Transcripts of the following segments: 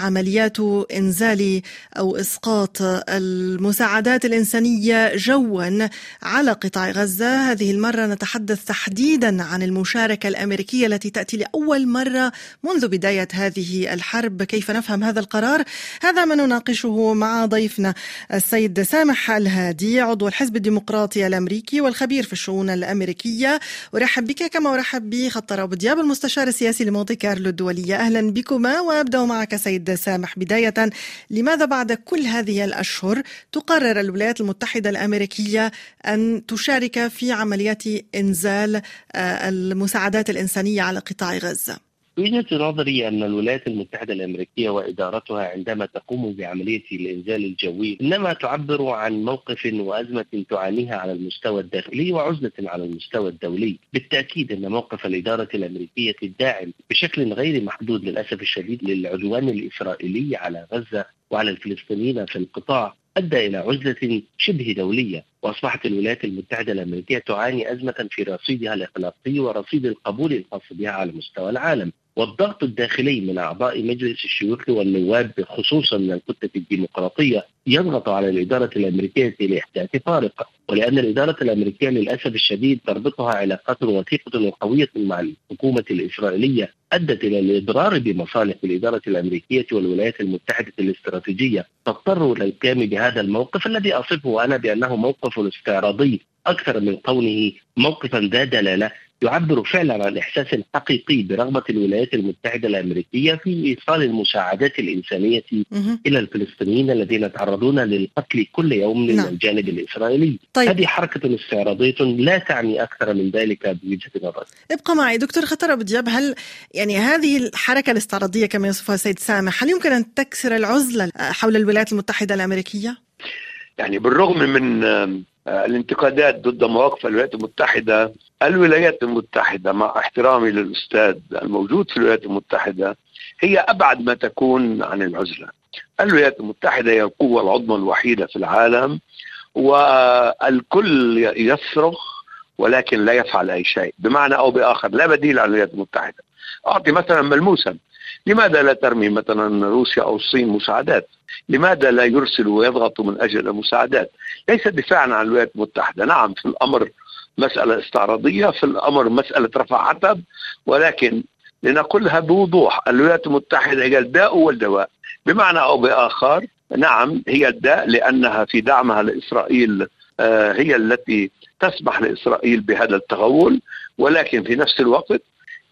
عمليات إنزال أو إسقاط المساعدات الإنسانية جوا على قطاع غزة. هذه المرة نتحدث تحديدا عن المشاركة الأمريكية التي تأتي لأول مرة منذ بداية هذه الحرب. كيف نفهم هذا القرار؟ هذا ما نناقشه مع ضيفنا السيد سامح الهادي، عضو الحزب الديمقراطي الأمريكي والخبير في الشؤون الأمريكية. أرحب بك كما أرحب بخطر أبو دياب، المستشار السياسي لمونتي كارلو الدولية. أهلا بكما، وأبدأ معك سيد سامح. بداية، لماذا بعد كل هذه الأشهر تقرر الولايات المتحدة الأمريكية أن تشارك في عمليات إنزال المساعدات الإنسانية على قطاع غزة؟ وجهة نظري أن الولايات المتحدة الأمريكية وإدارتها عندما تقوم بعملية الإنزال الجوي إنما تعبر عن موقف وأزمة تعانيها على المستوى الداخلي وعزلة على المستوى الدولي. بالتأكيد أن موقف الإدارة الأمريكية الداعم بشكل غير محدود للأسف الشديد للعدوان الإسرائيلي على غزة وعلى الفلسطينيين في القطاع أدى إلى عزلة شبه دولية، وأصبحت الولايات المتحدة الأمريكية تعاني أزمة في رصيدها الإخلاقي ورصيد القبول الخاص بها على مستوى العالم. والضغط الداخلي من أعضاء مجلس الشيوخ والنواب خصوصا من الكتلة الديمقراطية يضغط على الإدارة الأمريكية لإحداث فارق، ولأن الإدارة الأمريكية للأسف الشديد تربطها علاقات وثيقة وقوية مع الحكومة الإسرائيلية أدت إلى الإضرار بمصالح الإدارة الأمريكية والولايات المتحدة الاستراتيجية، تضطر إلى القيام بهذا الموقف الذي أصفه أنا بأنه موقف استعراضي أكثر من كونه موقفا ذا دلالة، يعبر فعلا عن إحساس حقيقي برغبة الولايات المتحدة الأمريكية في إيصال المساعدات الإنسانية إلى الفلسطينيين الذين يتعرضون للقتل كل يوم من الجانب الإسرائيلي. طيب. هذه حركة استعراضية لا تعني أكثر من ذلك بوجهة نظري. ابقى معي دكتور خطر أبو دياب. هل يعني هذه الحركة الاستعراضية كما يصفها سيد سامح هل يمكن أن تكسر العزلة حول الولايات المتحدة الأمريكية؟ يعني بالرغم من الانتقادات ضد مواقف الولايات المتحدة، مع احترامي للأستاذ الموجود في الولايات المتحدة، هي أبعد ما تكون عن العزلة. الولايات المتحدة هي القوة العظمى الوحيدة في العالم، والكل يصرخ ولكن لا يفعل أي شيء، بمعنى أو بآخر لا بديل عن الولايات المتحدة. أعطي مثلا ملموسا، لماذا لا ترمي مثلا روسيا أو الصين مساعدات؟ لماذا لا يرسل ويضغط من أجل المساعدات؟ ليس دفاعا عن الولايات المتحدة. نعم، في الأمر مسألة استعراضية، في الأمر مسألة رفع حطب، ولكن لنقولها بوضوح، الولايات المتحدة هي الداء والدواء، بمعنى أو بآخر. نعم هي الداء لأنها في دعمها لإسرائيل هي التي تسمح لإسرائيل بهذا التغول، ولكن في نفس الوقت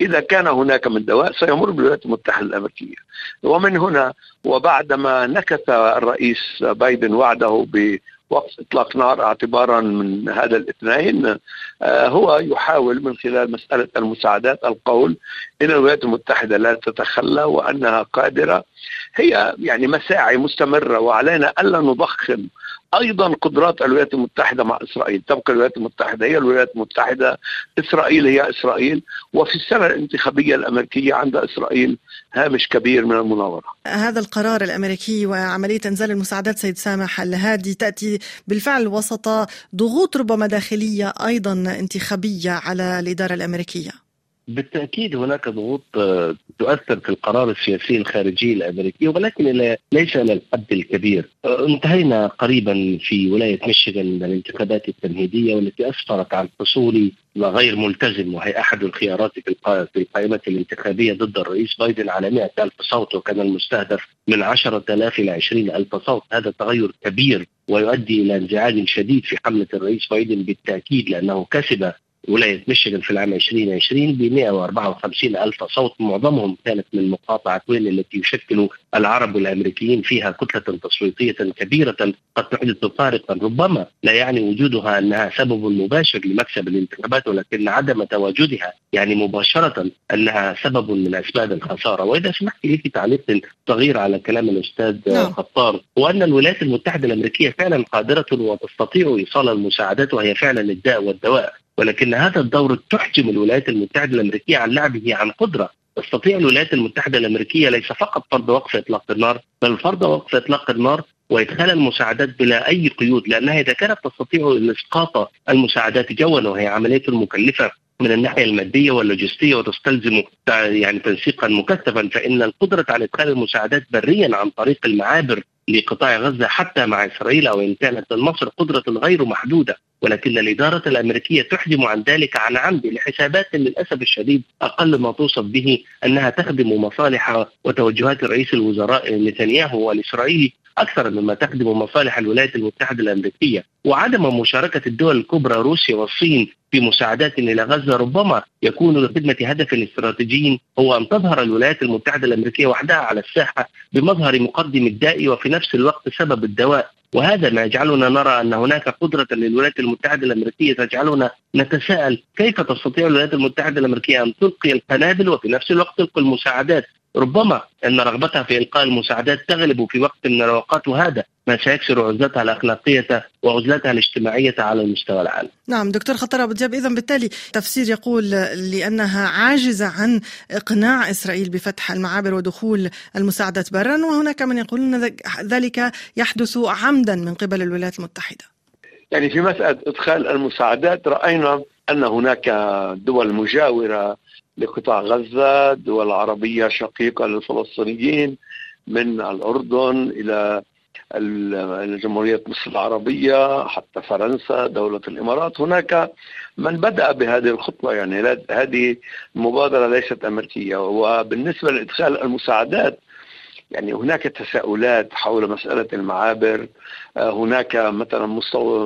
إذا كان هناك من دواء سيمر بالولايات المتحدة الأمريكية. ومن هنا وبعدما نكث الرئيس بايدن وعده بوقف إطلاق نار اعتبارا من هذا الاثنين، هو يحاول من خلال مسألة المساعدات القول إن الولايات المتحدة لا تتخلى وأنها قادرة. هي يعني مساعي مستمرة، وعلينا ألا نضخم أيضا قدرات الولايات المتحدة مع إسرائيل. تبقى الولايات المتحدة هي الولايات المتحدة، إسرائيل هي إسرائيل، وفي السنة الانتخابية الأمريكية عند إسرائيل هامش كبير من المناورة. هذا القرار الأمريكي وعملية إنزال المساعدات سيد سامح الهادي تأتي بالفعل وسط ضغوط ربما داخلية أيضا انتخابية على الإدارة الأمريكية. بالتأكيد هناك ضغوط تؤثر في القرار السياسي الخارجي الأمريكي، ولكن ليس على الحد الكبير. انتهينا قريبا في ولاية ميشيغان من الانتقادات التمهيدية والتي أسفرت عن حصول غير ملتزم، وهي أحد الخيارات في القائمة الانتخابية ضد الرئيس بايدن، على 100,000 صوت، وكان المستهدف من 10,000 إلى 20,000 صوت. هذا تغير كبير ويؤدي إلى انزعاج شديد في حملة الرئيس بايدن، بالتأكيد لأنه كسب ولاية ميشيغان في العام 2020 ب154,000 صوت، معظمهم كانت من مقاطعة واين التي يشكل العرب والأمريكيين فيها كتلة تصويتية كبيرة قد تحدث فارقا، ربما لا يعني وجودها أنها سبب مباشر لمكسب الانتخابات، ولكن عدم تواجدها يعني مباشرة أنها سبب من أسباب الخسارة. وإذا سمحت لي في تعليق صغير على كلام الأستاذ خطار، وأن الولايات المتحدة الأمريكية فعلا قادرة وتستطيع إيصال المساعدات، وهي فعلا الداء والدواء، ولكن هذا الدور تحجم الولايات المتحدة الأمريكية عن لعبه عن قدرة. تستطيع الولايات المتحدة الأمريكية ليس فقط فرض وقف إطلاق النار، بل فرض وقف إطلاق النار وإدخال المساعدات بلا أي قيود، لأنها إذا كانت تستطيع إسقاط المساعدات جوا وهي عملية مكلفة من الناحية المادية واللوجستية وتستلزم يعني تنسيقا مكثفا، فإن القدرة على إدخال المساعدات بريا عن طريق المعابر لقطاع غزة حتى مع إسرائيل أو إن كانت مصر قدرة غير محدودة، ولكن الإدارة الأمريكية تحجم عن ذلك عن عمد لحسابات للأسف الشديد أقل ما توصف به أنها تخدم مصالح وتوجهات رئيس الوزراء نتنياهو والإسرائيلي أكثر مما تخدم مصالح الولايات المتحدة الأمريكية. وعدم مشاركة الدول الكبرى روسيا والصين في مساعدات إلى غزة ربما يكون لخدمة هدف استراتيجي هو أن تظهر الولايات المتحدة الأمريكية وحدها على الساحة بمظهر مقدم الداء وفي نفس الوقت سبب الدواء، وهذا ما يجعلنا نرى أن هناك قدرة للولايات المتحدة الأمريكية تجعلنا نتساءل كيف تستطيع الولايات المتحدة الأمريكية أن تلقي القنابل وفي نفس الوقت تلقي المساعدات. ربما أن رغبتها في إلقاء المساعدات تغلب في وقت من الأوقات، وهذا ما سيكسر عزلتها الأخلاقية وعزلتها الاجتماعية على المستوى العالمي. نعم دكتور خطر أبو دياب، إذن بالتالي تفسير يقول لأنها عاجزة عن إقناع إسرائيل بفتح المعابر ودخول المساعدات برا، وهناك من يقول أن ذلك يحدث عمدا من قبل الولايات المتحدة. يعني في مسألة إدخال المساعدات رأينا أن هناك دول مجاورة لقطاع غزة، دول عربية شقيقة للفلسطينيين من الأردن إلى جمهورية مصر العربية حتى فرنسا، دولة الإمارات. هناك من بدأ بهذه الخطوة، يعني هذه مبادرة ليست أمريكية. وبالنسبة لإدخال المساعدات يعني هناك تساؤلات حول مسألة المعابر. هناك مثلا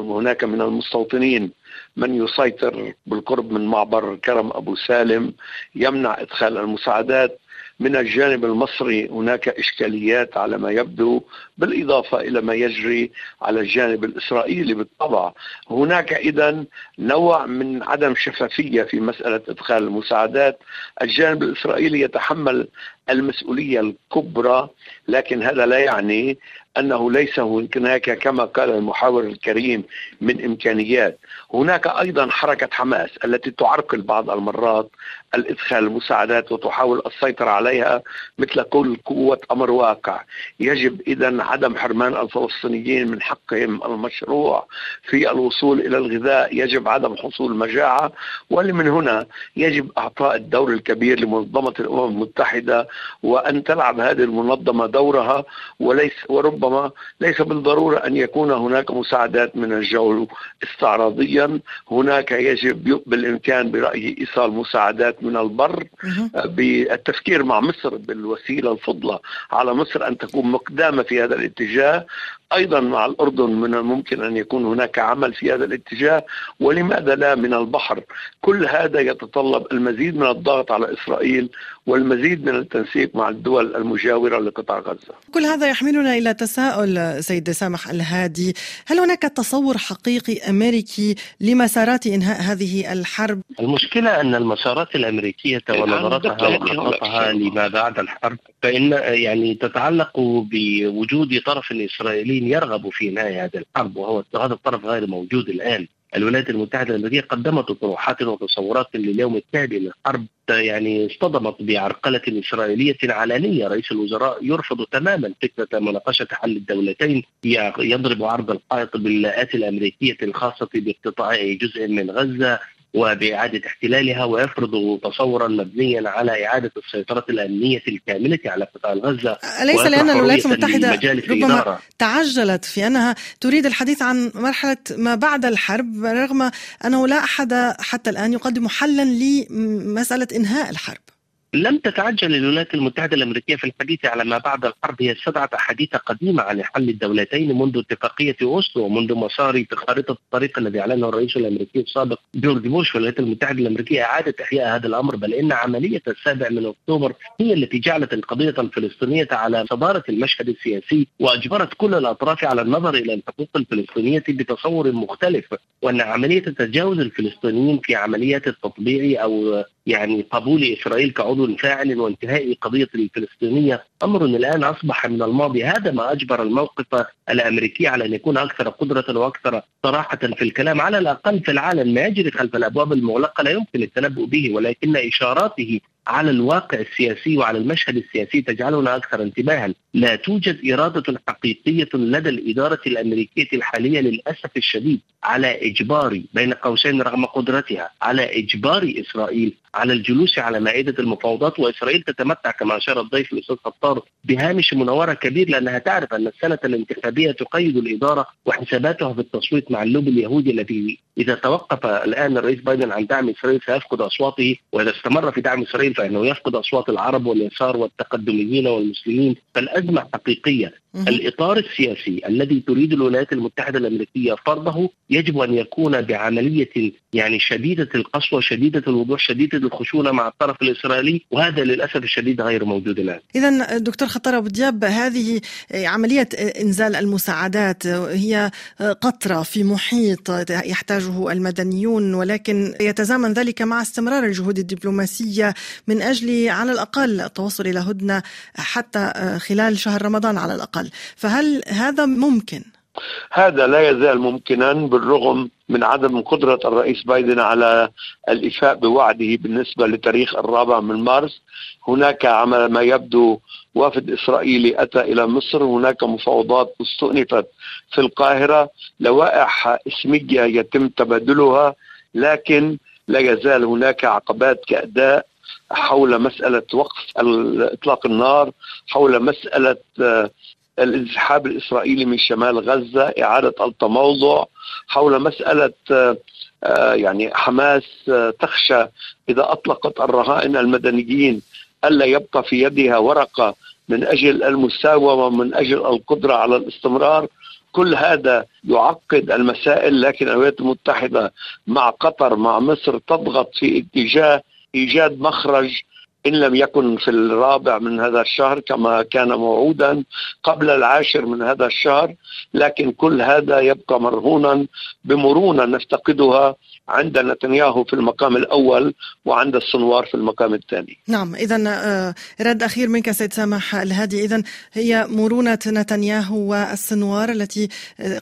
هناك من المستوطنين من يسيطر بالقرب من معبر كرم أبو سالم يمنع إدخال المساعدات. من الجانب المصري هناك إشكاليات على ما يبدو، بالإضافة إلى ما يجري على الجانب الإسرائيلي بالطبع. هناك إذن نوع من عدم شفافية في مسألة إدخال المساعدات. الجانب الإسرائيلي يتحمل المسؤولية الكبرى، لكن هذا لا يعني أنه ليس هناك كما قال المحاور الكريم من إمكانيات. هناك أيضا حركة حماس التي تعرقل بعض المرات الإدخال المساعدات وتحاول السيطرة عليها مثل كل قوة أمر واقع. يجب إذن عدم حرمان الفلسطينيين من حقهم المشروع في الوصول إلى الغذاء، يجب عدم حصول مجاعة، ومن هنا يجب إعطاء الدور الكبير لمنظمة الأمم المتحدة وأن تلعب هذه المنظمة دورها، وربما ليس بالضرورة أن يكون هناك مساعدات من الجو استعراضيا. هناك يجب بالإمكان برأيي إيصال مساعدات من البر بالتفكير مع مصر بالوسيلة الفضلى. على مصر أن تكون مقدامة في هذا الاتجاه، أيضا مع الأردن من الممكن أن يكون هناك عمل في هذا الاتجاه، ولماذا لا من البحر. كل هذا يتطلب المزيد من الضغط على إسرائيل والمزيد من التنسيق مع الدول المجاورة لقطاع غزة. كل هذا يحملنا إلى تساؤل سيد سامح الهادي، هل هناك تصور حقيقي أمريكي لمسارات إنهاء هذه الحرب؟ المشكلة أن المسارات الأمريكية ونظرتها وخططها لما بعد الحرب فإن يعني تتعلق بوجود طرف إسرائيلي يرغب في إنهاء هذه الحرب، وهو هذا الطرف غير موجود الآن. الولايات المتحدة الأمريكية قدمت طروحات وتصورات لليوم التالي للحرب يعني اصطدمت بعرقلة إسرائيلية علنية. رئيس الوزراء يرفض تماما فكرة مناقشة حل الدولتين، يضرب عرض الحائط باللاءات الأمريكية الخاصة باقتطاع جزء من غزة وبإعادة احتلالها، ويفرض تصورا مبنيا على إعادة السيطرة الأمنية الكاملة على قطاع غزة. أليس لأن الولايات المتحدة ربما تعجلت في أنها تريد الحديث عن مرحلة ما بعد الحرب، رغم أنه لا أحد حتى الآن يقدم حلا لمسألة إنهاء الحرب؟ لم تتعجل الولايات المتحدة الأمريكية في الحديث على ما بعد الحرب، هي استدعت أحاديث قديمة عن حل الدولتين منذ اتفاقية أوسلو ومنذ مسار خارطة الطريق الذي أعلنه الرئيس الأمريكي السابق بيردموش. والولايات المتحدة الأمريكية أعادت إحياء هذا الأمر، بل إن عملية 7 أكتوبر هي التي جعلت القضية الفلسطينية على صدارة المشهد السياسي وأجبرت كل الأطراف على النظر إلى الحقوق الفلسطينية بتصور مختلف، وأن عملية تجاوز الفلسطينيين في عمليات التطبيع أو يعني قبول إسرائيل كعضو فاعل وانتهاء قضية الفلسطينية أمر الآن أصبح من الماضي. هذا ما أجبر الموقف الأمريكي على أن يكون أكثر قدرة وأكثر صراحة في الكلام. على الأقل في العالم ما يجري خلف الأبواب المغلقة لا يمكن التنبؤ به، ولكن إشاراته على الواقع السياسي وعلى المشهد السياسي تجعلنا أكثر انتباها. لا توجد إرادة حقيقية لدى الإدارة الأمريكية الحالية للأسف الشديد على إجبار بين قوسين رغم قدرتها على إجبار إسرائيل على الجلوس على مائدة المفاوضات، وإسرائيل تتمتع كما أشار الضيف الأستاذ خطار بهامش مناورة كبير لأنها تعرف أن السنة الانتخابية تقيد الإدارة وحساباتها في التصويت مع اللوب اليهودي الذي إذا توقف الآن الرئيس بايدن عن دعم إسرائيل سيفقد أصواته، وإذا استمر في دعم إسرائيل فإنه يفقد أصوات العرب واليسار والتقدميين والمسلمين. فالأزمة حقيقية. الإطار السياسي الذي تريد الولايات المتحدة الأمريكية فرضه يجب أن يكون بعملية يعني شديدة القسوة شديدة الوضوح شديدة الخشونة مع الطرف الإسرائيلي، وهذا للأسف الشديد غير موجود الآن. إذن دكتور خطر أبو دياب، هذه عملية إنزال المساعدات هي قطرة في محيط يحتاجه المدنيون، ولكن يتزامن ذلك مع استمرار الجهود الدبلوماسية من أجل على الأقل التوصل إلى هدنة حتى خلال شهر رمضان على الأقل، فهل هذا ممكن؟ هذا لا يزال ممكنا بالرغم من عدم قدرة الرئيس بايدن على الإفاء بوعده بالنسبة لتاريخ 4 مارس. هناك على ما يبدو وفد إسرائيلي أتى إلى مصر، هناك مفاوضات استؤنفت في القاهرة، لوائح اسمية يتم تبادلها، لكن لا يزال هناك عقبات كأداء حول مسألة وقف إطلاق النار، حول مسألة الانسحاب الإسرائيلي من شمال غزة، إعادة التموضع، حول مسألة يعني حماس تخشى إذا أطلقت الرهائن المدنيين ألا يبقى في يدها ورقة من أجل المساومة من أجل القدرة على الاستمرار. كل هذا يعقد المسائل، لكن الولايات المتحدة مع قطر مع مصر تضغط في اتجاه إيجاد مخرج إن لم يكن في 4 من هذا الشهر كما كان موعودا قبل 10 من هذا الشهر، لكن كل هذا يبقى مرهونا بمرونة نفتقدها عند نتنياهو في المقام الأول وعند الصنوار في المقام الثاني. نعم، إذن رد أخير منك سيد سامح الهادي، إذن هي مرونة نتنياهو والصنوار التي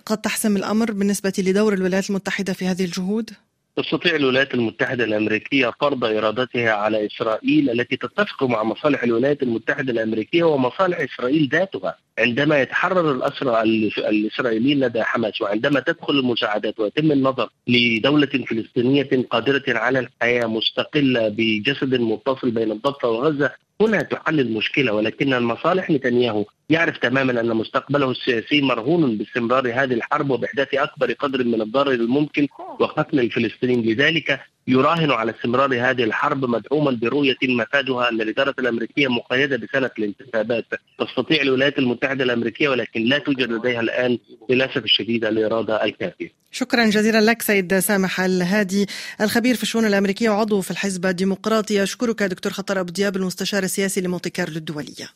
قد تحسم الأمر بالنسبة لدور الولايات المتحدة في هذه الجهود؟ تستطيع الولايات المتحدة الأمريكية فرض إرادتها على إسرائيل التي تتفق مع مصالح الولايات المتحدة الأمريكية ومصالح إسرائيل ذاتها. عندما يتحرر الأسرى الإسرائيليين لدى حماس وعندما تدخل المساعدات ويتم النظر لدولة فلسطينية قادرة على الحياة مستقلة بجسد متصل بين الضفة وغزة، هنا تحل المشكلة. ولكن المصالح نتنياهو يعرف تماما أن مستقبله السياسي مرهون باستمرار هذه الحرب وبإحداث أكبر قدر من الضرر الممكن وقتل الفلسطينيين، لذلك يراهن على استمرار هذه الحرب مدعوما برؤية مفادها أن الإدارة الأمريكية مقيدة بسنة الانتخابات. تستطيع الولايات المتحدة الأمريكية ولكن لا توجد لديها الآن للأسف الشديد الإرادة الكافية. شكرا جزيلا لك سيد سامح الهادي الخبير في الشؤون الأمريكية وعضو في الحزب الديمقراطي. أشكرك دكتور خطر أبو دياب المستشار السياسي لمونتي كارلو الدولية.